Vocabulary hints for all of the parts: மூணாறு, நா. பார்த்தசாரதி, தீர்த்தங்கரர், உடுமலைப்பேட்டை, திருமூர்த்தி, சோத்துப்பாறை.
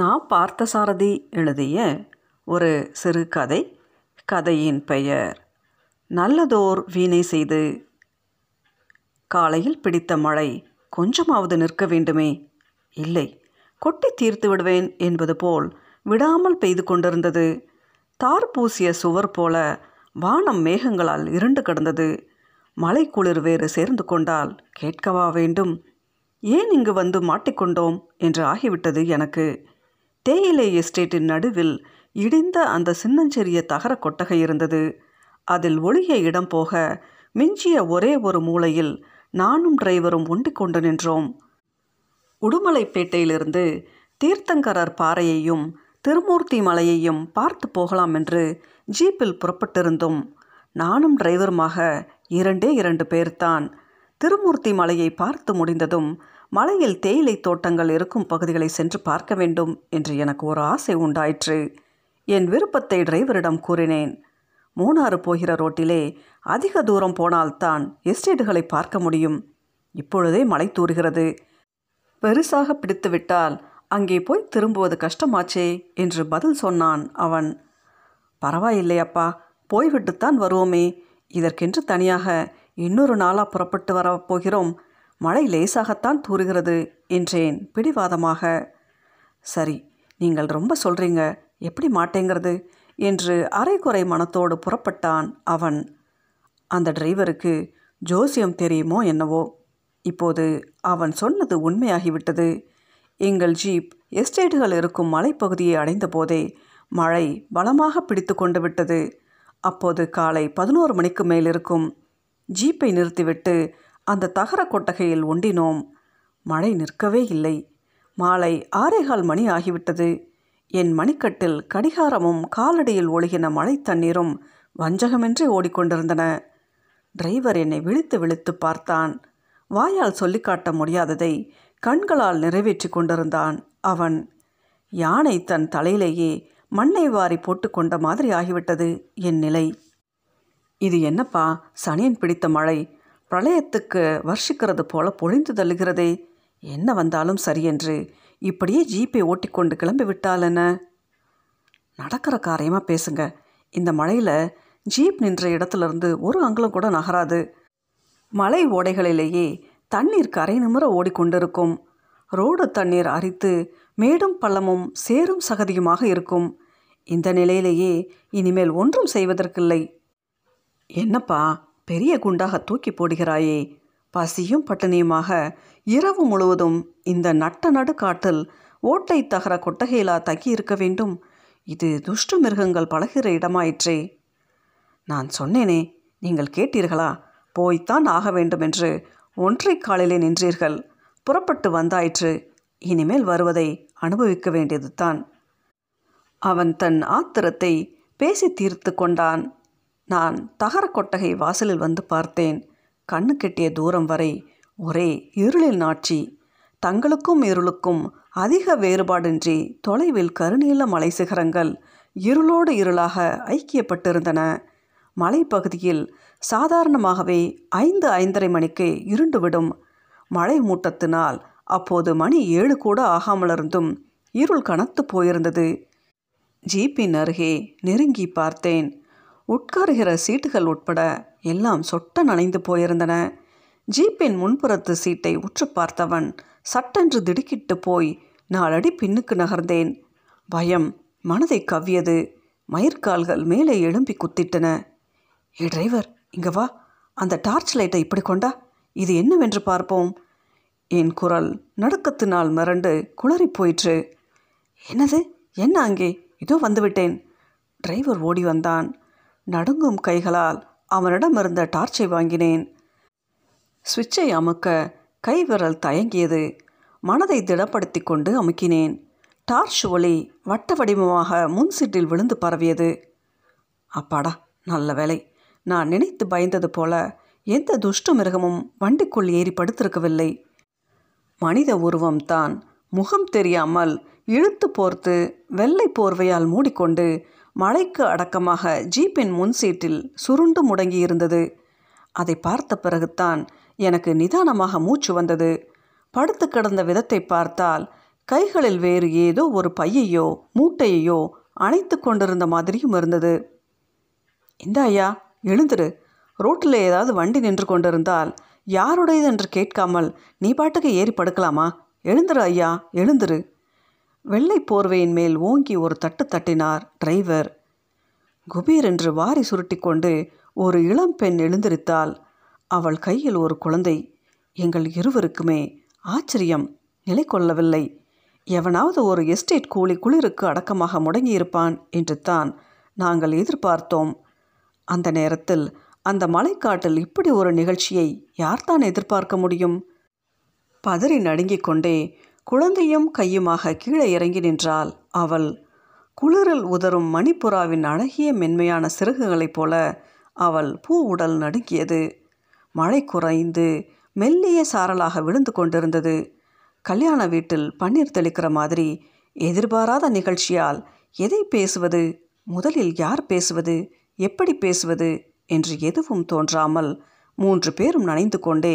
நா. பார்த்தசாரதி எழுதிய ஒரு சிறுகதை. கதையின் பெயர் நல்லதோர் வீணை செய்தே. காலையில் பிடித்த மழை கொஞ்சமாவது நிற்க வேண்டுமே, இல்லை கொட்டி தீர்த்து விடுவேன் என்பது போல் விடாமல் பெய்து கொண்டிருந்தது. தார் பூசிய சுவர் போல வானம் மேகங்களால் இருண்டு கிடந்தது. மழை குளிர் வேறு சேர்ந்து கொண்டால் கேட்கவா வேண்டும். ஏன் இங்கு வந்து மாட்டிக்கொண்டோம் என்று ஆகிவிட்டது எனக்கு. தேயிலை எஸ்டேட்டின் நடுவில் இடிந்த அந்த சின்னஞ்சிறிய தகர கொட்டகை இருந்தது. அதில் ஒளிய இடம் போக மிஞ்சிய ஒரே ஒரு மூலையில் நானும் டிரைவரும் ஒண்டிக் கொண்டு நின்றோம். உடுமலைப்பேட்டையிலிருந்து தீர்த்தங்கரர் பாறையையும் திருமூர்த்தி மலையையும் பார்த்து போகலாம் என்று ஜீப்பில் புறப்பட்டிருந்தோம். நானும் டிரைவருமாக 2 பேர்தான். திருமூர்த்தி மலையை பார்த்து முடிந்ததும் மலையில் தேயிலை தோட்டங்கள் இருக்கும் பகுதிகளை சென்று பார்க்க வேண்டும் என்று எனக்கு ஒரு ஆசை உண்டாயிற்று. என் விருப்பத்தை டிரைவரிடம் கூறினேன். மூணாறு போகிற ரோட்டிலே அதிக தூரம் போனால்தான் எஸ்டேட்டுகளை பார்க்க முடியும். இப்பொழுதே மழை தூறுகிறது, பெருசாக பிடித்துவிட்டால் அங்கே போய் திரும்புவது கஷ்டமாச்சே என்று பதில் சொன்னான் அவன். பரவாயில்லையப்பா, போய்விட்டுத்தான் வருவோமே, இதற்கென்று தனியாக இன்னொரு நாளாக புறப்பட்டு வரப்போகிறோம், மழை லேசாகத்தான் தூறுகிறது என்றேன் பிடிவாதமாக. சரி, நீங்கள் ரொம்ப சொல்கிறீங்க, எப்படி மாட்டேங்கிறது என்று அரைக்குறை மனத்தோடு புறப்பட்டான் அவன். அந்த டிரைவருக்கு ஜோசியம் தெரியுமோ என்னவோ, இப்போது அவன் சொன்னது உண்மையாகிவிட்டது. எங்கள் ஜீப் எஸ்டேட்டுகள் இருக்கும் மலைப்பகுதியை அடைந்த போதே மழை பலமாக பிடித்து கொண்டு விட்டது. அப்போது காலை 11 மணிக்கு மேல் இருக்கும். ஜீப்பை நிறுத்திவிட்டு அந்த தகர கொட்டகையில் ஒண்டினோம். மழை நிற்கவே இல்லை. மாலை 6:15 மணி ஆகிவிட்டது. என் மணிக்கட்டில் கடிகாரமும் காலடியில் ஒழுகின மழை தண்ணீரும் வஞ்சகமின்றி ஓடிக்கொண்டிருந்தன. டிரைவர் என்னை விழித்து விழித்து பார்த்தான். வாயால் சொல்லிக்காட்ட முடியாததை கண்களால் நிறைவேற்றி கொண்டிருந்தான் அவன். யானை தன் தலையிலேயே மண்ணை வாரி போட்டு கொண்ட மாதிரி ஆகிவிட்டது என் நிலை. இது என்னப்பா சனியன் பிடித்த மழை, பிரளயத்துக்கு வர்ஷிக்கிறது போல பொழிந்து தள்ளுகிறதே, என்ன வந்தாலும் சரியென்று இப்படியே ஜீப்பை ஓட்டிக்கொண்டு கிளம்பிவிட்டால் என்ன? நடக்கிற காரியமாக பேசுங்க. இந்த மழையில் ஜீப் நின்ற இடத்துலேருந்து ஒரு அங்குலம் கூட நகராது. மலை ஓடைகளிலேயே தண்ணீர் கரை நிமிர ஓடிக்கொண்டிருக்கும். ரோடு தண்ணீர் அரித்து மேடும் பள்ளமும் சேரும் சகதியுமாக இருக்கும். இந்த நிலையிலேயே இனிமேல் ஒன்றும் செய்வதற்கில்லை. என்னப்பா பெரிய குண்டாக தூக்கி போடுகிறாயே? பசியும் பட்டினியுமாக இரவு முழுவதும் இந்த நட்ட நடு காட்டில் ஓட்டை தகர கொட்டகையிலா தங்கியிருக்க வேண்டும்? இது துஷ்ட மிருகங்கள் பழகிற இடமாயிற்றே. நான் சொன்னேனே, நீங்கள் கேட்டீர்களா? போய்த்தான் ஆக வேண்டும் என்று 1:15 நின்றீர்கள். புறப்பட்டு வந்தாயிற்று, இனிமேல் வருவதை அனுபவிக்க வேண்டியது தான். அவன் தன் ஆத்திரத்தை பேசி தீர்த்து கொண்டான். நான் தகர கொட்டகை வாசலில் வந்து பார்த்தேன். கண்ணு கெட்டிய தூரம் வரை ஒரே இருளில் நாட்சி. தங்களுக்கும் இருளுக்கும் அதிக வேறுபாடின்றி தொலைவில் கருநீல மலை சிகரங்கள் இருளோடு இருளாக ஐக்கியப்பட்டிருந்தன. மலைப்பகுதியில் சாதாரணமாகவே 5-5:30 மணிக்கு இருண்டுவிடும். மழை மூட்டத்தினால் அப்போது மணி 7 கூட ஆகாமலிருந்தும் இருள் கனத்து போயிருந்தது. ஜீப்பின் அருகே நெருங்கி பார்த்தேன். உட்காருகிற சீட்டுகள் உட்பட எல்லாம் சொட்ட நனைந்து போயிருந்தன. ஜீப்பின் முன்புறத்து சீட்டை உற்று பார்த்தவன் சட்டென்று திடுக்கிட்டு போய் 4 அடி பின்னுக்கு நகர்ந்தேன். பயம் மனதை கவ்வியது. மயிர்கால்கள் மேலே எழும்பி குத்திட்டன. ஏ டிரைவர், இங்கே வா, அந்த டார்ச் லைட்டை இப்படி கொண்டா, இது என்னவென்று பார்ப்போம். என் குரல் நடுக்கத்தினால் மிரண்டு குளறி போயிற்று. என்னது, என்ன அங்கே? இதோ வந்துவிட்டேன். டிரைவர் ஓடி வந்தான். நடுங்கும் கைகளால் அவனிடம் இருந்த டார்ச்சை வாங்கினேன். சுவிட்சை அமுக்க கைவிரல் தயங்கியது. மனதை திடப்படுத்தி கொண்டு அமுக்கினேன். டார்ச் ஒளி வட்ட வடிவமாக முன்சீட்டில் விழுந்து பரவியது. அப்பாடா, நல்ல வேலை. நான் நினைத்து பயந்தது போல எந்த துஷ்ட மிருகமும் வண்டிக்குள் ஏறி படுத்திருக்கவில்லை. மனித உருவம்தான். முகம் தெரியாமல் இழுத்து போர்த்து வெள்ளை போர்வையால் மூடிக்கொண்டு மழைக்கு அடக்கமாக ஜீப்பின் முன்சீட்டில் சுருண்டு முடங்கியிருந்தது. அதை பார்த்த பிறகுத்தான் எனக்கு நிதானமாக மூச்சு வந்தது. படுத்து கிடந்த விதத்தை பார்த்தால் கைகளில் வேறு ஏதோ ஒரு பையையோ மூட்டையையோ அணைத்து கொண்டிருந்த மாதிரியும் இருந்தது. இந்த ஐயா எழுந்துரு, ரோட்டில் ஏதாவது வண்டி நின்று கொண்டிருந்தால் யாருடையது என்று கேட்காமல் நீ பாட்டுக்கு ஏறி படுக்கலாமா? எழுந்துரு ஐயா, எழுந்துரு. வெள்ளை போர்வையின் மேல் ஓங்கி ஒரு தட்டு தட்டினார் டிரைவர். குபீர் என்று வாரி சுருட்டி கொண்டு ஒரு இளம் பெண் எழுந்திருத்தாள். அவள் கையில் ஒரு குழந்தை. எங்கள் இருவருக்குமே ஆச்சரியம் நிலை கொள்ளவில்லை. எவனாவது ஒரு எஸ்டேட் கூலி குளிருக்கு அடக்கமாக முடங்கியிருப்பான் என்று தான் நாங்கள் எதிர்பார்த்தோம். அந்த நேரத்தில் அந்த மலைக்காட்டில் இப்படி ஒரு நிகழ்ச்சியை யார்தான் எதிர்பார்க்க முடியும்? பதறி நடுங்கிக் கொண்டே குழந்தையும் கையுமாக கீழே இறங்கி நின்றாள் அவள். குளிரில் உதறும் மணிப்புறாவின் அழகிய மென்மையான சிறகுகளைப் போல அவள் பூ உடல் நடுங்கியது. மழை குறைந்து மெல்லிய சாரலாக விழுந்து கொண்டிருந்தது. கல்யாண வீட்டில் பன்னீர் தெளிக்கிற மாதிரி எதிர்பாராத நிகழ்ச்சியால் எதை பேசுவது, முதலில் யார் பேசுவது, எப்படி பேசுவது என்று எதுவும் தோன்றாமல் 3 பேரும் நனைந்து கொண்டே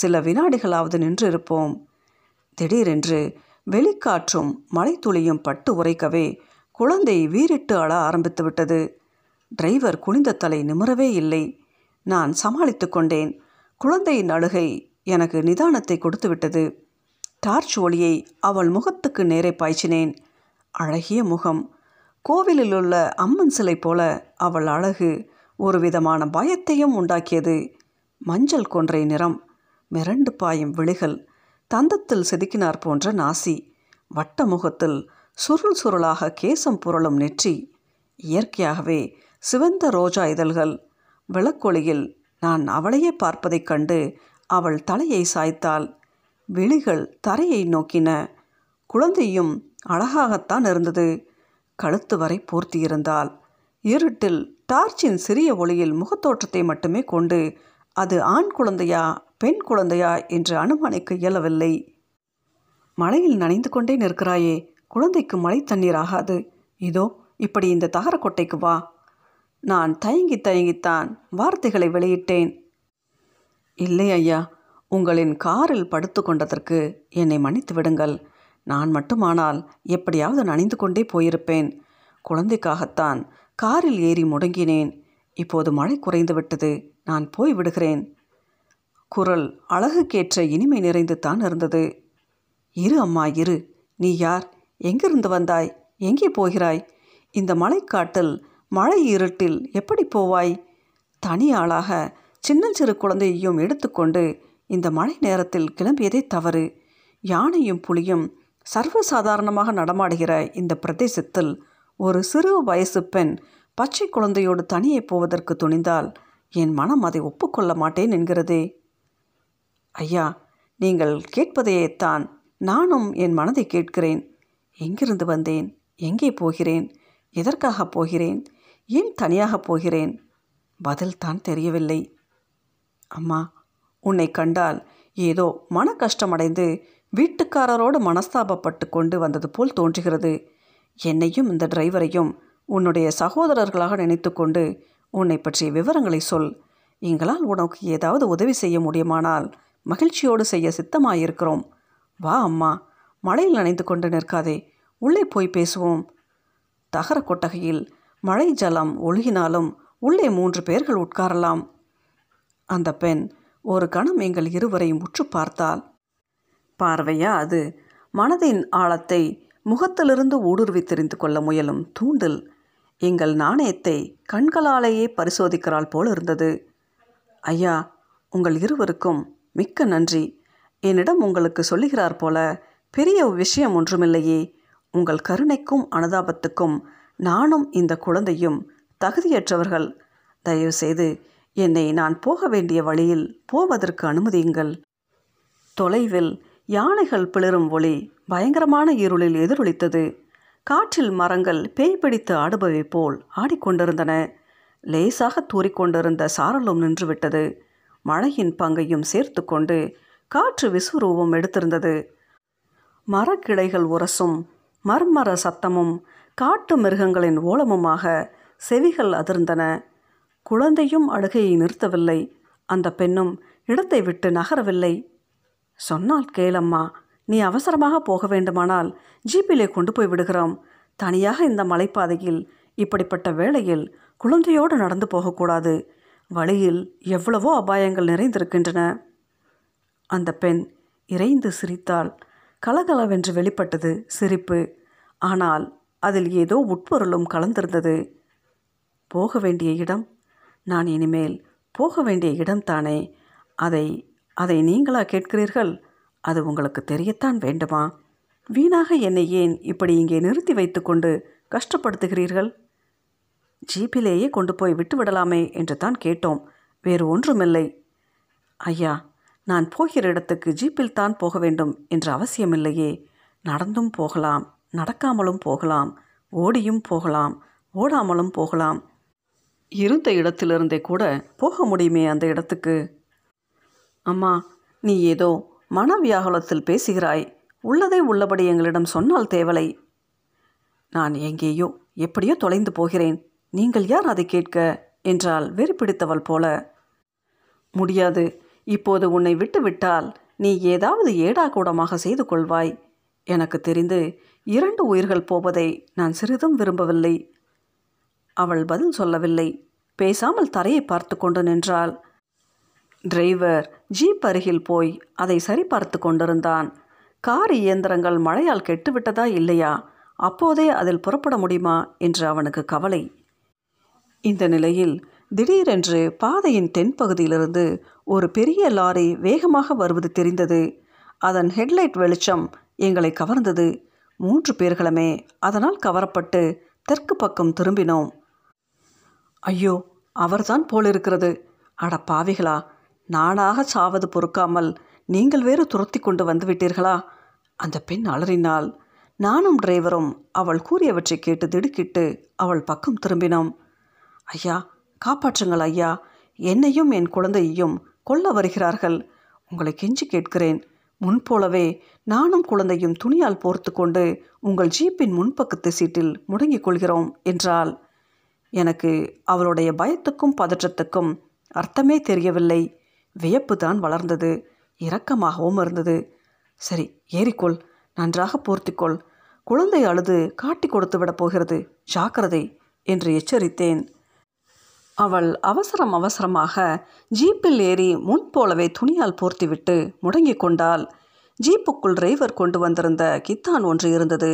சில வினாடிகளாவது நின்றிருப்போம். திடீரென்று வெளிக்காற்றும் மழைத்துளியும் பட்டு உரைக்கவே குழந்தை வீறிட்டு அழ ஆரம்பித்து விட்டது. டிரைவர் குனிந்த தலை நிமிரவே இல்லை. நான் சமாளித்து கொண்டேன். குழந்தையின் அழுகை எனக்கு நிதானத்தை கொடுத்து விட்டது. டார்ச் ஒளியை அவள் முகத்துக்கு நேரே பாய்ச்சினேன். அழகிய முகம். கோவிலில் உள்ள அம்மன் சிலை போல அவள் அழகு ஒரு விதமான பயத்தையும் உண்டாக்கியது. மஞ்சள் கொன்றை நிறம், மிரண்டு பாயும் விழிகள், தந்தத்தில் செதுக்கினார் போன்ற நாசி, வட்ட முகத்தில் சுருள் சுருளாக கேசம் புரளும் நெற்றி, இயற்கையாகவே சிவந்த ரோஜா இதழ்கள். விளக்கொளியில் நான் அவளையே பார்ப்பதைக் கண்டு அவள் தலையை சாய்த்தாள். விழிகள் தரையை நோக்கின. குழந்தையும் அழகாகத்தான் இருந்தது. கழுத்து வரை போர்த்தியிருந்தாள். இருட்டில் டார்ச்சின் சிறிய ஒளியில் முகத்தோற்றத்தை மட்டுமே கொண்டு அது ஆண் குழந்தையா பெண் குழந்தையா என்று அனுமானிக்க இயலவில்லை. மழையில் நனைந்து கொண்டே நிற்கிறாயே, குழந்தைக்கு மழை தண்ணீர் ஆகாது, இதோ இப்படி இந்த தகர கொட்டைக்கு வா. நான் தயங்கி தயங்கித்தான் வார்த்தைகளை வெளியிட்டேன். இல்லை ஐயா, உங்களின் காரில் படுத்து கொண்டதற்கு என்னை மன்னித்து விடுங்கள். நான் மட்டுமானால் எப்படியாவது நனைந்து கொண்டே போயிருப்பேன். குழந்தைக்காகத்தான் காரில் ஏறி முடங்கினேன். இப்போது மழை குறைந்து விட்டது, நான் போய் விடுகிறேன். குரல் அழகுக்கேற்ற இனிமை நிறைந்து தான் இருந்தது. இரு அம்மா இரு, நீ யார், எங்கிருந்து வந்தாய், எங்கே போகிறாய், இந்த மழைக்காட்டில் மழை இருட்டில் எப்படி போவாய்? தனி ஆளாக சின்னஞ்சிறு குழந்தையையும் எடுத்துக்கொண்டு இந்த மழை நேரத்தில் கிளம்பியதே தவறு. யானையும் புலியும் சர்வசாதாரணமாக நடமாடுகிற இந்த பிரதேசத்தில் ஒரு சிறு வயசு பெண் பச்சை குழந்தையோடு தனியே போவதற்கு துணிந்தால் என் மனம் அதை ஒப்புக்கொள்ள மாட்டேன் என்கிறதே. ஐயா, நீங்கள் கேட்பதையேத்தான் நானும் என் மனதை கேட்கிறேன். எங்கிருந்து வந்தேன், எங்கே போகிறேன், எதற்காக போகிறேன், ஏன் தனியாக போகிறேன்? பதில்தான் தெரியவில்லை. அம்மா, உன்னை கண்டால் ஏதோ மன கஷ்டமடைந்து வீட்டுக்காரரோடு மனஸ்தாபப்பட்டு கொண்டு வந்தது போல் தோன்றுகிறது. என்னையும் இந்த டிரைவரையும் உன்னுடைய சகோதரர்களாக நினைத்து கொண்டு உன்னை பற்றிய விவரங்களை சொல். எங்களால் உனக்கு ஏதாவது உதவி செய்ய முடியுமானால் மகிழ்ச்சியோடு செய்ய சித்தமாயிருக்கிறோம். வா அம்மா, மழையில் நனைந்து கொண்டு நிற்காதே, உள்ளே போய் பேசுவோம். தகர கொட்டகையில் மழை ஜலம் ஒழுகினாலும் உள்ளே 3 பேர்கள் உட்காரலாம். அந்த பெண் ஒரு கணம் எங்கள் இருவரையும் உற்று பார்த்தாள். பார்வையா அது மனதின் ஆழத்தை முகத்திலிருந்து ஊடுருவி தெரிந்து கொள்ள முயலும் தூண்டில். எங்கள் நாணயத்தை கண்களாலேயே பரிசோதிக்கிறாள் போல் இருந்தது. ஐயா, உங்கள் இருவருக்கும் மிக்க நன்றி. என்னிடம் உங்களுக்கு சொல்லுகிறார் போல பெரிய விஷயம் ஒன்றுமில்லையே. உங்கள் கருணைக்கும் அனுதாபத்துக்கும் நானும் இந்த குழந்தையும் தகுதியற்றவர்கள். தயவுசெய்து என்னை நான் போக வேண்டிய வழியில் போவதற்கு அனுமதியுங்கள். தொலைவில் யானைகள் பிளரும் ஒளி பயங்கரமான இருளில் எதிரொலித்தது. காற்றில் மரங்கள் பேய் பிடித்து ஆடுபவை போல் ஆடிக்கொண்டிருந்தன. லேசாக தூறிக்கொண்டிருந்த சாரலும் நின்றுவிட்டது. மழையின் பங்கையும் சேர்த்து கொண்டு காற்று விசுரூபம் எடுத்திருந்தது. மரக்கிளைகள் உரசும் மர்மர சத்தமும் காட்டு மிருகங்களின் ஓலமுமாக செவிகள் அதிர்ந்தன. குழந்தையும் அழுகையை நிறுத்தவில்லை. அந்த பெண்ணும் இடத்தை விட்டு நகரவில்லை. சொன்னால் கேளம்மா, நீ அவசரமாக போக வேண்டுமானால் ஜீப்பிலே கொண்டு போய் விடுகிறோம். தனியாக இந்த மலைப்பாதையில் இப்படிப்பட்ட வேளையில் குழந்தையோடு நடந்து போகக்கூடாது. வழியில் எவ்வளவோ அபாயங்கள் நிறைந்திருக்கின்றன. அந்த பெண் இறைந்து சிரித்தாள். கலகலவென்று வெளிப்பட்டது சிரிப்பு. ஆனால் அதில் ஏதோ உட்பொருளும் கலந்திருந்தது. போக வேண்டிய இடம், நான் இனிமேல் போக வேண்டிய இடம்தானே. அதை நீங்களா கேட்கிறீர்கள்? அது உங்களுக்கு தெரியத்தான் வேண்டுமா? வீணாக என்னை ஏன் இப்படி இங்கே நிறுத்தி வைத்து கொண்டு கஷ்டப்படுத்துகிறீர்கள்? ஜீப்பிலேயே கொண்டு போய் விட்டுவிடலாமே என்று தான் கேட்டோம், வேறு ஒன்றுமில்லை. ஐயா, நான் போகிற இடத்துக்கு ஜீப்பில் தான் போக வேண்டும் என்ற அவசியமில்லையே. நடந்தும் போகலாம், நடக்காமலும் போகலாம், ஓடியும் போகலாம், ஓடாமலும் போகலாம். இருந்த இடத்திலிருந்தே கூட போக முடியுமே அந்த இடத்துக்கு. அம்மா, நீ ஏதோ மனவியாகுலத்தில் பேசுகிறாய். உள்ளதை உள்ளபடி எங்களிடம் சொன்னால் தேவலை. நான் எங்கேயோ எப்படியோ தொலைந்து போகிறேன், நீங்கள் யார் அதை கேட்க என்றால் வெறி பிடித்தவள் போல. முடியாது, இப்போது உன்னை விட்டுவிட்டால் நீ ஏதாவது ஏடாகூடமாக செய்து கொள்வாய். எனக்கு தெரிந்து 2 உயிர்கள் போவதை நான் சிறிதும் விரும்பவில்லை. அவள் பதில் சொல்லவில்லை. பேசாமல் தரையை பார்த்து கொண்டு நின்றாள். டிரைவர் ஜீப் அருகில் போய் அதை சரிபார்த்து கொண்டிருந்தான். கார் இயந்திரங்கள் மழையால் கெட்டுவிட்டதா இல்லையா, அப்போதே அதில் புறப்பட முடியுமா என்று அவனுக்கு கவலை. இந்த நிலையில் திடீரென்று பாதையின் தென்பகுதியிலிருந்து ஒரு பெரிய லாரி வேகமாக வருவது தெரிந்தது. அதன் ஹெட்லைட் வெளிச்சம் எங்களை கவர்ந்தது. 3 பேர்களுமே அதனால் கவரப்பட்டு தெற்கு பக்கம் திரும்பினோம். ஐயோ, அவர்தான் போலிருக்கிறது. அட பாவிகளா, நானாக சாவது பொறுக்காமல் நீங்கள் வேறு துரத்தி கொண்டு வந்துவிட்டீர்களா? அந்த பெண் அலறினாள். நானும் டிரைவரும் அவள் கூறியவற்றை கேட்டு திடுக்கிட்டு அவள் பக்கம் திரும்பினோம். ஐயா, காப்பாற்றுங்கள் ஐயா, என்னையும் என் குழந்தையையும் கொல்ல வருகிறார்கள். உங்களை கெஞ்சி கேட்கிறேன். முன்போலவே நானும் குழந்தையும் துணியால் போர்த்து கொண்டு உங்கள் ஜீப்பின் முன்பக்கத்து சீட்டில் முடங்கிக் கொள்கிறோம் என்றாள். எனக்கு அவளுடைய பயத்துக்கும் பதற்றத்துக்கும் அர்த்தமே தெரியவில்லை. வியப்பு தான் வளர்ந்தது, இரக்கமாகவும் இருந்தது. சரி, ஏறிக்கொள், நன்றாக போர்த்திக்கொள், குழந்தை அழுது காட்டி கொடுத்து விடப் போகிறது, ஜாக்கிரதை என்று எச்சரித்தேன். அவள் அவசரமாக ஜீப்பில் ஏறி முன்போலவே துணியால் போர்த்திவிட்டு முடங்கி கொண்டாள். ஜீப்புக்குள் டிரைவர் கொண்டு வந்திருந்த கித்தான் ஒன்று இருந்தது.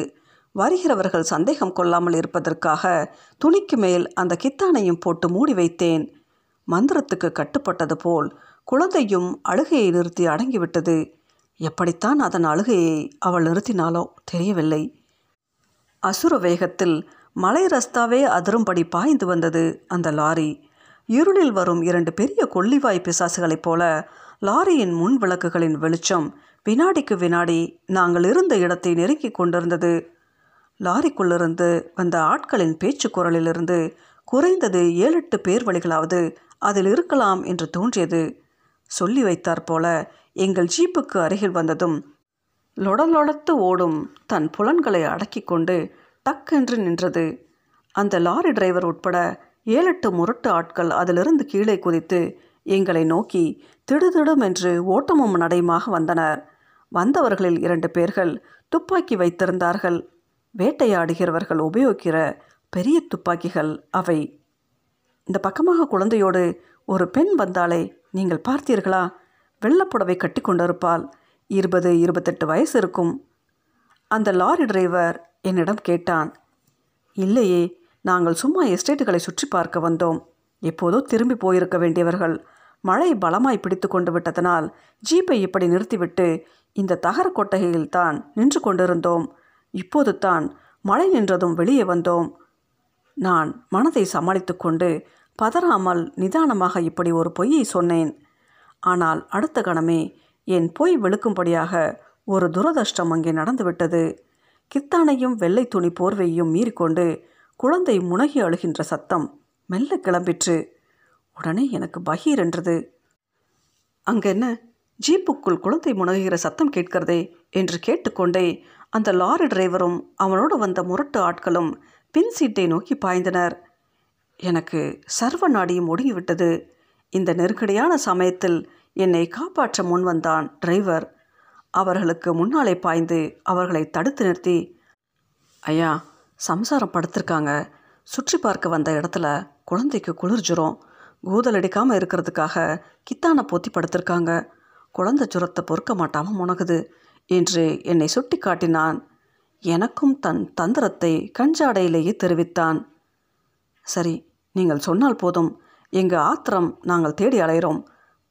வருகிறவர்கள் சந்தேகம் கொள்ளாமல் இருப்பதற்காக துணிக்கு மேல் அந்த கித்தானையும் போட்டு மூடி வைத்தேன். மந்திரத்துக்கு கட்டுப்பட்டது போல் குழந்தையும் அழுகையை நிறுத்தி அடங்கிவிட்டது. எப்படித்தான் அதன் அழுகையை அவள் நிறுத்தினாலோ தெரியவில்லை. அசுர வேகத்தில் மலை ரஸ்தாவே அதிரும்படி பாய்ந்து வந்தது அந்த லாரி. இருளில் வரும் 2 பெரிய கொள்ளிவாய் பிசாசுகளைப் போல லாரியின் முன் விளக்குகளின் வெளிச்சம் வினாடிக்கு வினாடி நாங்கள் இருந்த இடத்தை நெருங்கி கொண்டிருந்தது. லாரிக்குள்ளிருந்து வந்த ஆட்களின் பேச்சு குரலிலிருந்து குறைந்தது 7-8 பேர் வழிகளாவது அதில் இருக்கலாம் என்று தோன்றியது. சொல்லி வைத்தாற்போல எங்கள் ஜீப்புக்கு அருகில் வந்ததும் லொடலொடத்து ஓடும் தன் புலன்களை அடக்கி கொண்டு டக்கென்று நின்றது. அந்த லாரி டிரைவர் உட்பட 7-8 முரட்டு ஆட்கள் அதிலிருந்து கீழே குதித்து எங்களை நோக்கி திடுதிடும் என்று ஓட்டமும் நடையுமாக வந்தனர். வந்தவர்களில் 2 பேர்கள் துப்பாக்கி வைத்திருந்தார்கள். வேட்டையாடுகிறவர்கள் உபயோகிக்கிற பெரிய துப்பாக்கிகள் அவை. இந்த பக்கமாக குழந்தையோடு ஒரு பெண் வந்தாலே நீங்கள் பார்த்தீர்களா? வெள்ளப்புடவை கட்டி கொண்டிருப்பாள். 20-28 வயசு இருக்கும். அந்த லாரி டிரைவர் என்னிடம் கேட்டான். இல்லையே, நாங்கள் சும்மா எஸ்டேட்டுகளை சுற்றி பார்க்க வந்தோம். எப்போதோ திரும்பி போயிருக்க வேண்டியவர்கள். மழை பலமாய் பிடித்து கொண்டு விட்டதனால் ஜீப்பை இப்படி நிறுத்திவிட்டு இந்த தகர கொட்டகையில் தான் நின்று கொண்டிருந்தோம். இப்போது தான் மழை நின்றதும் வெளியே வந்தோம். நான் மனதை சமாளித்து கொண்டு பதறாமல் நிதானமாக இப்படி ஒரு பொய்யை சொன்னேன். ஆனால் அடுத்த கணமே என் பொய் வெளுக்கும்படியாக ஒரு துரதிர்ஷ்டம் அங்கே நடந்துவிட்டது. கித்தானையும் வெள்ளை துணி போர்வையும் மீறிக்கொண்டு குழந்தை முனகி அழுகின்ற சத்தம் மெல்ல கிளம்பிற்று. உடனே எனக்கு பகீர் என்றது. அங்கென்ன, ஜீப்புக்குள் குழந்தை முனகுகிற சத்தம் கேட்கிறதே என்று கேட்டுக்கொண்டே அந்த லாரி டிரைவரும் அவனோடு வந்த முரட்டு ஆட்களும் பின் சீட்டை நோக்கி பாய்ந்தனர். எனக்கு சர்வ நாடியும் ஒடுங்கிவிட்டது. இந்த நெருக்கடியான சமயத்தில் என்னை காப்பாற்ற முன்வந்தான் டிரைவர். அவர்களுக்கு முன்னாலே பாய்ந்து அவர்களை தடுத்து நிறுத்தி, ஐயா சம்சாரம் படுத்திருக்காங்க, சுற்றி பார்க்க வந்த இடத்துல குழந்தைக்கு குளிர்ஜுரம், கூதலடிக்காமல் இருக்கிறதுக்காக கித்தானை போத்தி படுத்திருக்காங்க, குழந்தை ஜுரத்தை பொறுக்க மாட்டாமல் முனகுது என்று என்னை சுட்டி காட்டினான். எனக்கும் தன் தந்திரத்தை கஞ்சாடையிலேயே தெரிவித்தான். சரி, நீங்கள் சொன்னால் போதும், எங்கள் ஆத்திரம் நாங்கள் தேடி அலைகிறோம்.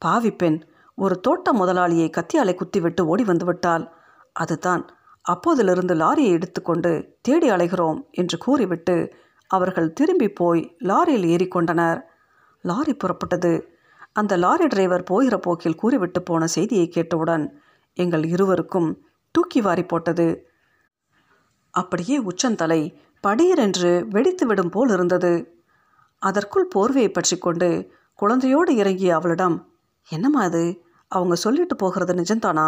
பாவி பெண் ஒரு தோட்ட முதலாளியை கத்தியாலை குத்திவிட்டு ஓடி வந்துவிட்டால் அதுதான், அப்போதிலிருந்து லாரியை எடுத்துக்கொண்டு தேடி அலைகிறோம் என்று கூறிவிட்டு அவர்கள் திரும்பி போய் லாரியில் ஏறிக்கொண்டனர். லாரி புறப்பட்டது. அந்த லாரி டிரைவர் போகிற போக்கில் கூறிவிட்டு போன செய்தியை கேட்டவுடன் எங்கள் இருவருக்கும் தூக்கி வாரி போட்டது. அப்படியே உச்சந்தலை படீரென்று வெடித்துவிடும் போல் இருந்தது. அதற்குள் போர்வையை பற்றி கொண்டு குழந்தையோடு இறங்கிய அவளிடம், என்னம்மா அது, அவங்க சொல்லிட்டு போகிறது நிஜம்தானா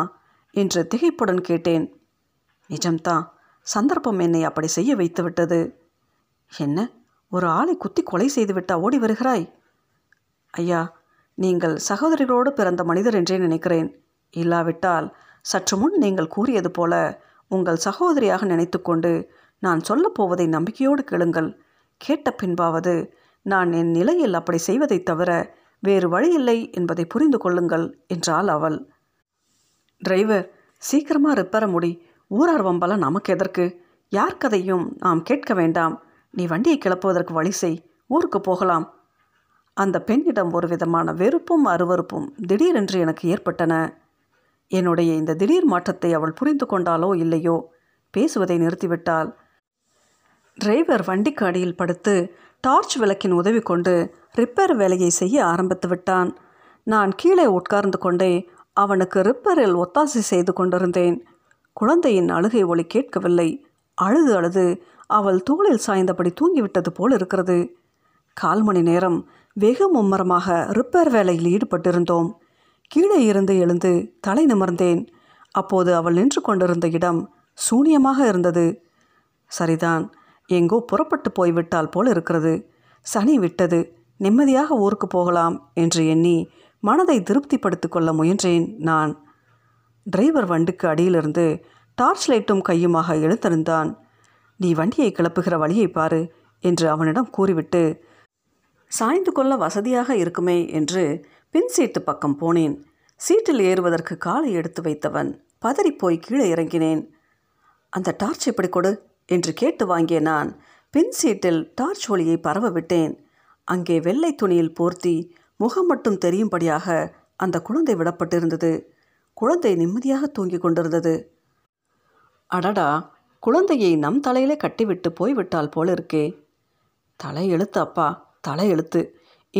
என்று திகைப்புடன் கேட்டேன். நிஜம்தான், சந்தர்ப்பம் என்னை அப்படி செய்ய வைத்து விட்டது. என்ன, ஒரு ஆளை குத்தி கொலை செய்துவிட்டா ஓடி வருகிறாய்? ஐயா, நீங்கள் சகோதரிகளோடு பிறந்த மனிதர் என்றே நினைக்கிறேன். இல்லாவிட்டால் சற்று முன் நீங்கள் கூறியது போல உங்கள் சகோதரியாக நினைத்து கொண்டு நான் சொல்லப்போவதை நம்பிக்கையோடு கேளுங்கள். கேட்ட பின்பாவது நான் என் நிலையில் அப்படி செய்வதை தவிர வேறு வழியில்லை என்பதை புரிந்து கொள்ளுங்கள் என்றாள் அவள். டிரைவர், சீக்கிரமாக ரிப்பேர முடி, ஊரார் வம்பெல்லாம் நமக்கு எதற்கு, யார் கதையும் நாம் கேட்க வேண்டாம், நீ வண்டியை கிளப்புவதற்கு வழி செய், ஊருக்கு போகலாம். அந்த பெண்ணிடம் ஒரு விதமான வெறுப்பும் அருவறுப்பும் திடீரென்று எனக்கு ஏற்பட்டன. என்னுடைய இந்த திடீர் மாற்றத்தை அவள் புரிந்து கொண்டாலோ இல்லையோ, பேசுவதை நிறுத்திவிட்டாள். டிரைவர் வண்டிக்கு அடியில் படுத்து டார்ச் விளக்கின் உதவி கொண்டு ரிப்பேர் வேலையை செய்ய ஆரம்பித்து விட்டான். நான் கீழே உட்கார்ந்து கொண்டே அவனுக்கு ரிப்பேரில் ஒத்தாசை செய்து கொண்டிருந்தேன். குழந்தையின் அழுகை ஒலி கேட்கவில்லை. அழுது அழுது அவள் தோளில் சாய்ந்தபடி தூங்கிவிட்டது போல் இருக்கிறது. கால் மணி நேரம் வெகு மும்மரமாக ரிப்பேர் வேலையில் ஈடுபட்டிருந்தோம். கீழே இருந்து எழுந்து தலை நிமிர்ந்தேன். அப்போது அவள் நின்று கொண்டிருந்த இடம் சூனியமாக இருந்தது. சரிதான், எங்கோ புறப்பட்டு போய்விட்டால் போல் இருக்கிறது, சனி விட்டது, நிம்மதியாக ஊருக்கு போகலாம் என்று எண்ணி மனதை திருப்திப்படுத்தி கொள்ள முயன்றேன். நான் டிரைவர் வண்டிக்கு அடியிலிருந்து டார்ச் லைட்டும் கையுமாக எழுந்திருந்தான். நீ வண்டியை கிளப்புகிற வழியை பாரு என்று அவனிடம் கூறிவிட்டு சாய்ந்து கொள்ள வசதியாக இருக்குமே என்று பின் சீட்டு பக்கம் போனேன். சீட்டில் ஏறுவதற்கு காலை எடுத்து வைத்தவன் பதறிப்போய் கீழே இறங்கினேன். அந்த டார்ச் எப்படி கொடு என்று கேட்டு வாங்கிய நான் பின் சீட்டில் டார்ச் ஒளியை பரவ விட்டேன். அங்கே வெள்ளை துணியில் போர்த்தி முகம் மட்டும் தெரியும்படியாக அந்த குழந்தை விடப்பட்டிருந்தது. குழந்தை நிம்மதியாக தூங்கி கொண்டிருந்தது. அடடா, குழந்தையை நம் தலையிலே கட்டிவிட்டு போய்விட்டால் போல் இருக்கே. தலையெழுத்து அப்பா, தலையெழுத்து.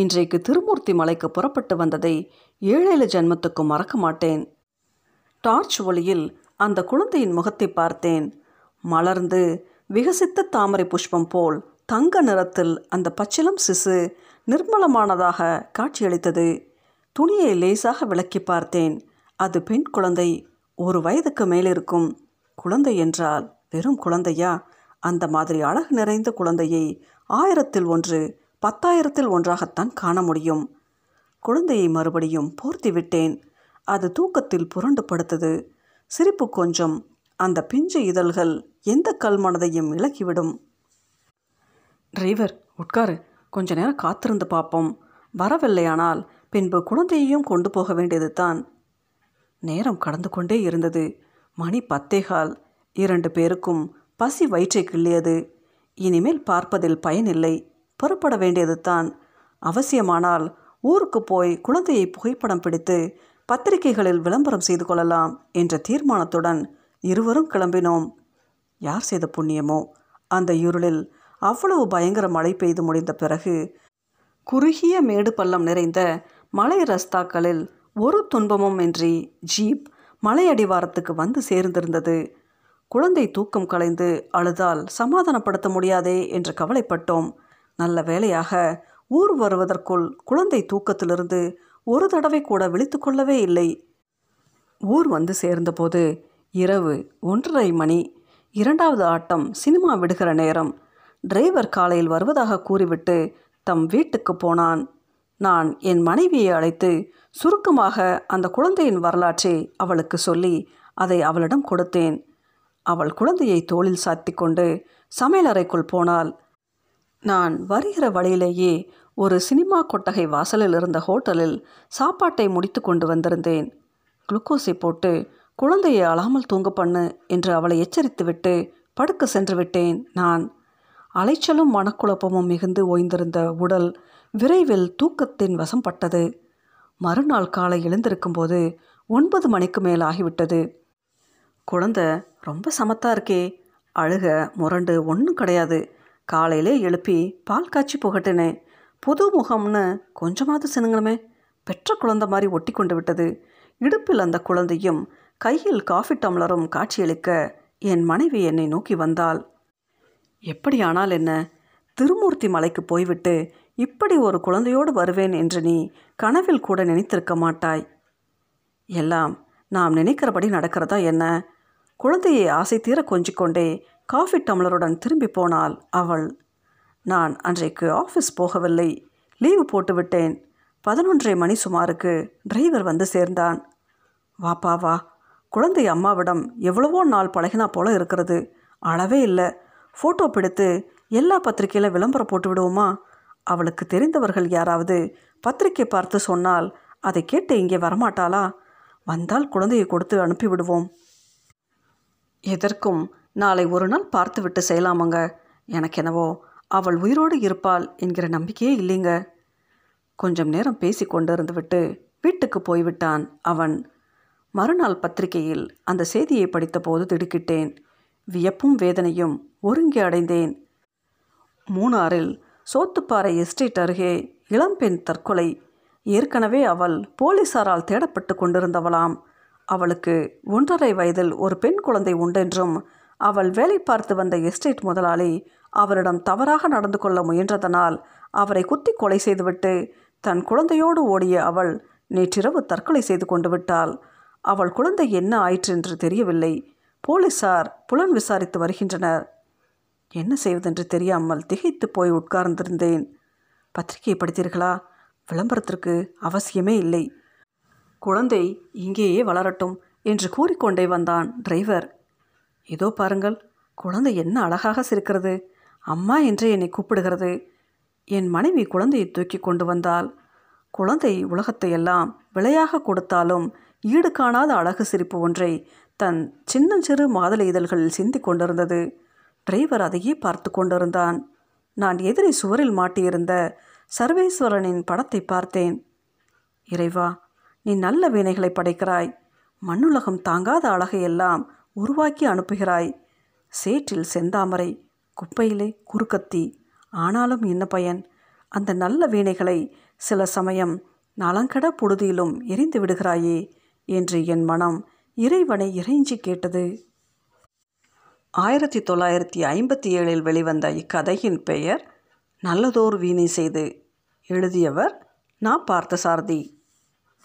இன்றைக்கு திருமூர்த்தி மலைக்கு புறப்பட்டு வந்ததை 7 ஜென்மத்துக்கும் மறக்க மாட்டேன். டார்ச் ஒளியில் அந்த குழந்தையின் முகத்தை பார்த்தேன். மலர்ந்து விகசித்த தாமரை புஷ்பம் போல் தங்க நிறத்தில் அந்த பச்சிலம் சிசு நிர்மலமானதாக காட்சியளித்தது. துணியை லேசாக விளக்கி பார்த்தேன். அது பெண் குழந்தை, 1 வயதுக்கு மேலிருக்கும். குழந்தை என்றால் வெறும் குழந்தையா? அந்த மாதிரி அழகு நிறைந்த குழந்தையை 1000ல் 1, 10,000ல் 1ஆகத்தான் காண முடியும். குழந்தையை மறுபடியும் போர்த்தி விட்டேன். அது தூக்கத்தில் புரண்டு படுத்தது. சிரிப்பு கொஞ்சம், அந்த பிஞ்சு இதழ்கள் எந்த கல்மனதையும் இழக்கிவிடும். டிரைவர், உட்காரு, கொஞ்ச நேரம் காத்திருந்து பார்ப்போம், வரவில்லையானால் பின்பு குழந்தையையும் கொண்டு போக வேண்டியது தான். நேரம் கடந்து கொண்டே இருந்தது. மணி 10:15. 2 பேருக்கும் பசி வயிற்றை கிள்ளியது. இனிமேல் பார்ப்பதில் பயனில்லை, புறப்பட வேண்டியது தான். அவசியமானால் ஊருக்கு போய் குழந்தையை புகைப்படம் பிடித்து பத்திரிகைகளில் விளம்பரம் செய்து கொள்ளலாம் என்ற தீர்மானத்துடன் இருவரும் கிளம்பினோம். யார் செய்த புண்ணியமோ, அந்த இருளில் அவ்வளவு பயங்கர மழை பெய்து முடிந்த பிறகு குறுகிய மேடு பள்ளம் நிறைந்த மலை ரஸ்தாக்களில் ஒரு துன்பமும் இன்றி ஜீப் மலையடிவாரத்துக்கு வந்து சேர்ந்திருந்தது. குழந்தை தூக்கம் கலைந்து அழுதால் சமாதானப்படுத்த முடியாதே என்று கவலைப்பட்டோம். நல்ல வேளையாக ஊர் வருவதற்குள் குழந்தை தூக்கத்திலிருந்து ஒரு தடவை கூட விழித்து கொள்ளவே இல்லை. ஊர் வந்து சேர்ந்தபோது இரவு 1:30 மணி. 2வது ஆட்டம் சினிமா விடுகிற நேரம். டிரைவர் காலையில் வருவதாக கூறிவிட்டு தம் வீட்டுக்கு போனான். நான் என் மனைவியை அழைத்து சுருக்கமாக அந்த குழந்தையின் வரலாற்றை அவளுக்கு சொல்லி அதை அவளிடம் கொடுத்தேன். அவள் குழந்தையை தோளில் சாத்தி கொண்டு சமையலறைக்குள் போனாள். நான் வருகிற வழியிலேயே ஒரு சினிமா கொட்டகை வாசலில் இருந்த ஹோட்டலில் சாப்பாட்டை முடித்து கொண்டு வந்திருந்தேன். குளுக்கோஸை போட்டு குழந்தையை அழாமல் தூங்க பண்ணு என்று அவளை எச்சரித்துவிட்டு படுக்க சென்று விட்டேன். நான் அலைச்சலும் மனக்குழப்பமும் மிகுந்து ஓய்ந்திருந்த உடல் விரைவில் தூக்கத்தின் வசம் பட்டது. மறுநாள் காலை எழுந்திருக்கும்போது 9 மணிக்கு மேல் ஆகிவிட்டது. குழந்தை ரொம்ப சமத்தா இருக்கே, அழுக முரண்டு ஒன்றும் கிடையாது. காலையிலே எழுப்பி பால் காய்ச்சி புகட்டினேன். புது முகம்னு கொஞ்சமாவது சினுங்கணுமே, பெற்ற குழந்தை மாதிரி ஒட்டி கொண்டு விட்டது. இடுப்பில் அந்த குழந்தையும் கையில் காஃபி டம்ளரும் காட்சியளிக்க என் மனைவி என்னை நோக்கி வந்தாள். எப்படியானால் என்ன, திருமூர்த்தி மலைக்கு போய்விட்டு இப்படி ஒரு குழந்தையோடு வருவேன் என்று நீ கனவில் கூட நினைத்திருக்க மாட்டாய். எல்லாம் நாம் நினைக்கிறபடி நடக்கிறதா என்ன? குழந்தையை ஆசை தீர கொஞ்சிக்கொண்டே காஃபி டம்ளருடன் திரும்பி போனாள் அவள். நான் அன்றைக்கு ஆஃபீஸ் போகவில்லை, லீவு போட்டுவிட்டேன். 11:30 மணி சுமாருக்கு டிரைவர் வந்து சேர்ந்தான். வாப்பா வா, குழந்தை அம்மாவிடம் எவ்வளவோ நாள் பழகினா போல இருக்கிறது, அளவே இல்லை, ஃபோட்டோ பிடித்து எல்லா பத்திரிக்கையில் விளம்பரம் போட்டு விடுவோமா? அவளுக்கு தெரிந்தவர்கள் யாராவது பத்திரிக்கை பார்த்து சொன்னால் அதை கேட்டு இங்கே வரமாட்டாளா? வந்தால் குழந்தையை கொடுத்து அனுப்பிவிடுவோம். எதற்கும் நாளை ஒரு நாள் பார்த்து விட்டு செய்யலாமங்க. எனக்கெனவோ அவள் உயிரோடு இருப்பாள் என்கிற நம்பிக்கையே இல்லைங்க. கொஞ்சம் நேரம் பேசி கொண்டு இருந்துவிட்டு வீட்டுக்கு போய்விட்டான் அவன். மறுநாள் பத்திரிகையில் அந்த செய்தியை படித்தபோது திடுக்கிட்டேன். வியப்பும் வேதனையும் ஒருங்கே அடைந்தேன். மூணாறில் சோத்துப்பாறை எஸ்டேட் அருகே இளம்பெண் தற்கொலை. ஏற்கனவே அவள் போலீசாரால் தேடப்பட்டு கொண்டிருந்தவளாம். அவளுக்கு 1.5 வயதில் ஒரு பெண் குழந்தை உண்டென்றும் அவள் வேலை பார்த்து வந்த எஸ்டேட் முதலாளி அவரிடம் தவறாக நடந்து கொள்ள முயன்றதனால் அவரை குத்தி கொலை செய்துவிட்டு தன் குழந்தையோடு ஓடிய அவள் நேற்றிரவு தற்கொலை செய்து கொண்டு விட்டாள். அவள் குழந்தை என்ன ஆயிற்று என்று தெரியவில்லை. போலீசார் புலன் விசாரித்து வருகின்றனர். என்ன செய்வதென்று தெரியாமல் திகைத்து போய் உட்கார்ந்திருந்தேன். பத்திரிகையை படித்தீர்களா? விளம்பரத்திற்கு அவசியமே இல்லை, குழந்தை இங்கேயே வளரட்டும் என்று கூறிக்கொண்டே வந்தான் டிரைவர். இதோ பாருங்கள், குழந்தை என்ன அழகாக சிரிக்கிறது, அம்மா என்று என்னை கூப்பிடுகிறது. என் மனைவி குழந்தையை தூக்கி கொண்டு வந்தாள். குழந்தை உலகத்தையெல்லாம் விளையாக கொடுத்தாலும் ஈடு காணாத அழகு சிரிப்பு ஒன்றை தன் சின்னஞ்சிறு மாதளை இதழ்களில் சிந்தி கொண்டிருந்தது. டிரைவர் அதையே பார்த்து கொண்டிருந்தான். நான் எதிரே சுவரில் மாட்டியிருந்த சர்வேஸ்வரனின் படத்தை பார்த்தேன். இறைவா, நீ நல்ல வீணைகளை படைக்கிறாய், மண்ணுலகம் தாங்காத அழகையெல்லாம் உருவாக்கி அனுப்புகிறாய். சேற்றில் செந்தாமரை, குப்பையிலே குறுக்கத்தி, ஆனாலும் என்ன பயன்? அந்த நல்ல வீணைகளை சில சமயம் நலங்கட பொழுதிலும் எரிந்து விடுகிறாயே என்று என் மனம் இறைவனை இறைஞ்சி கேட்டது. 1957இல் வெளிவந்த இக்கதையின் பெயர் நல்லதோர் வீணை செய்தே. எழுதியவர் நா. பார்த்தசாரதி.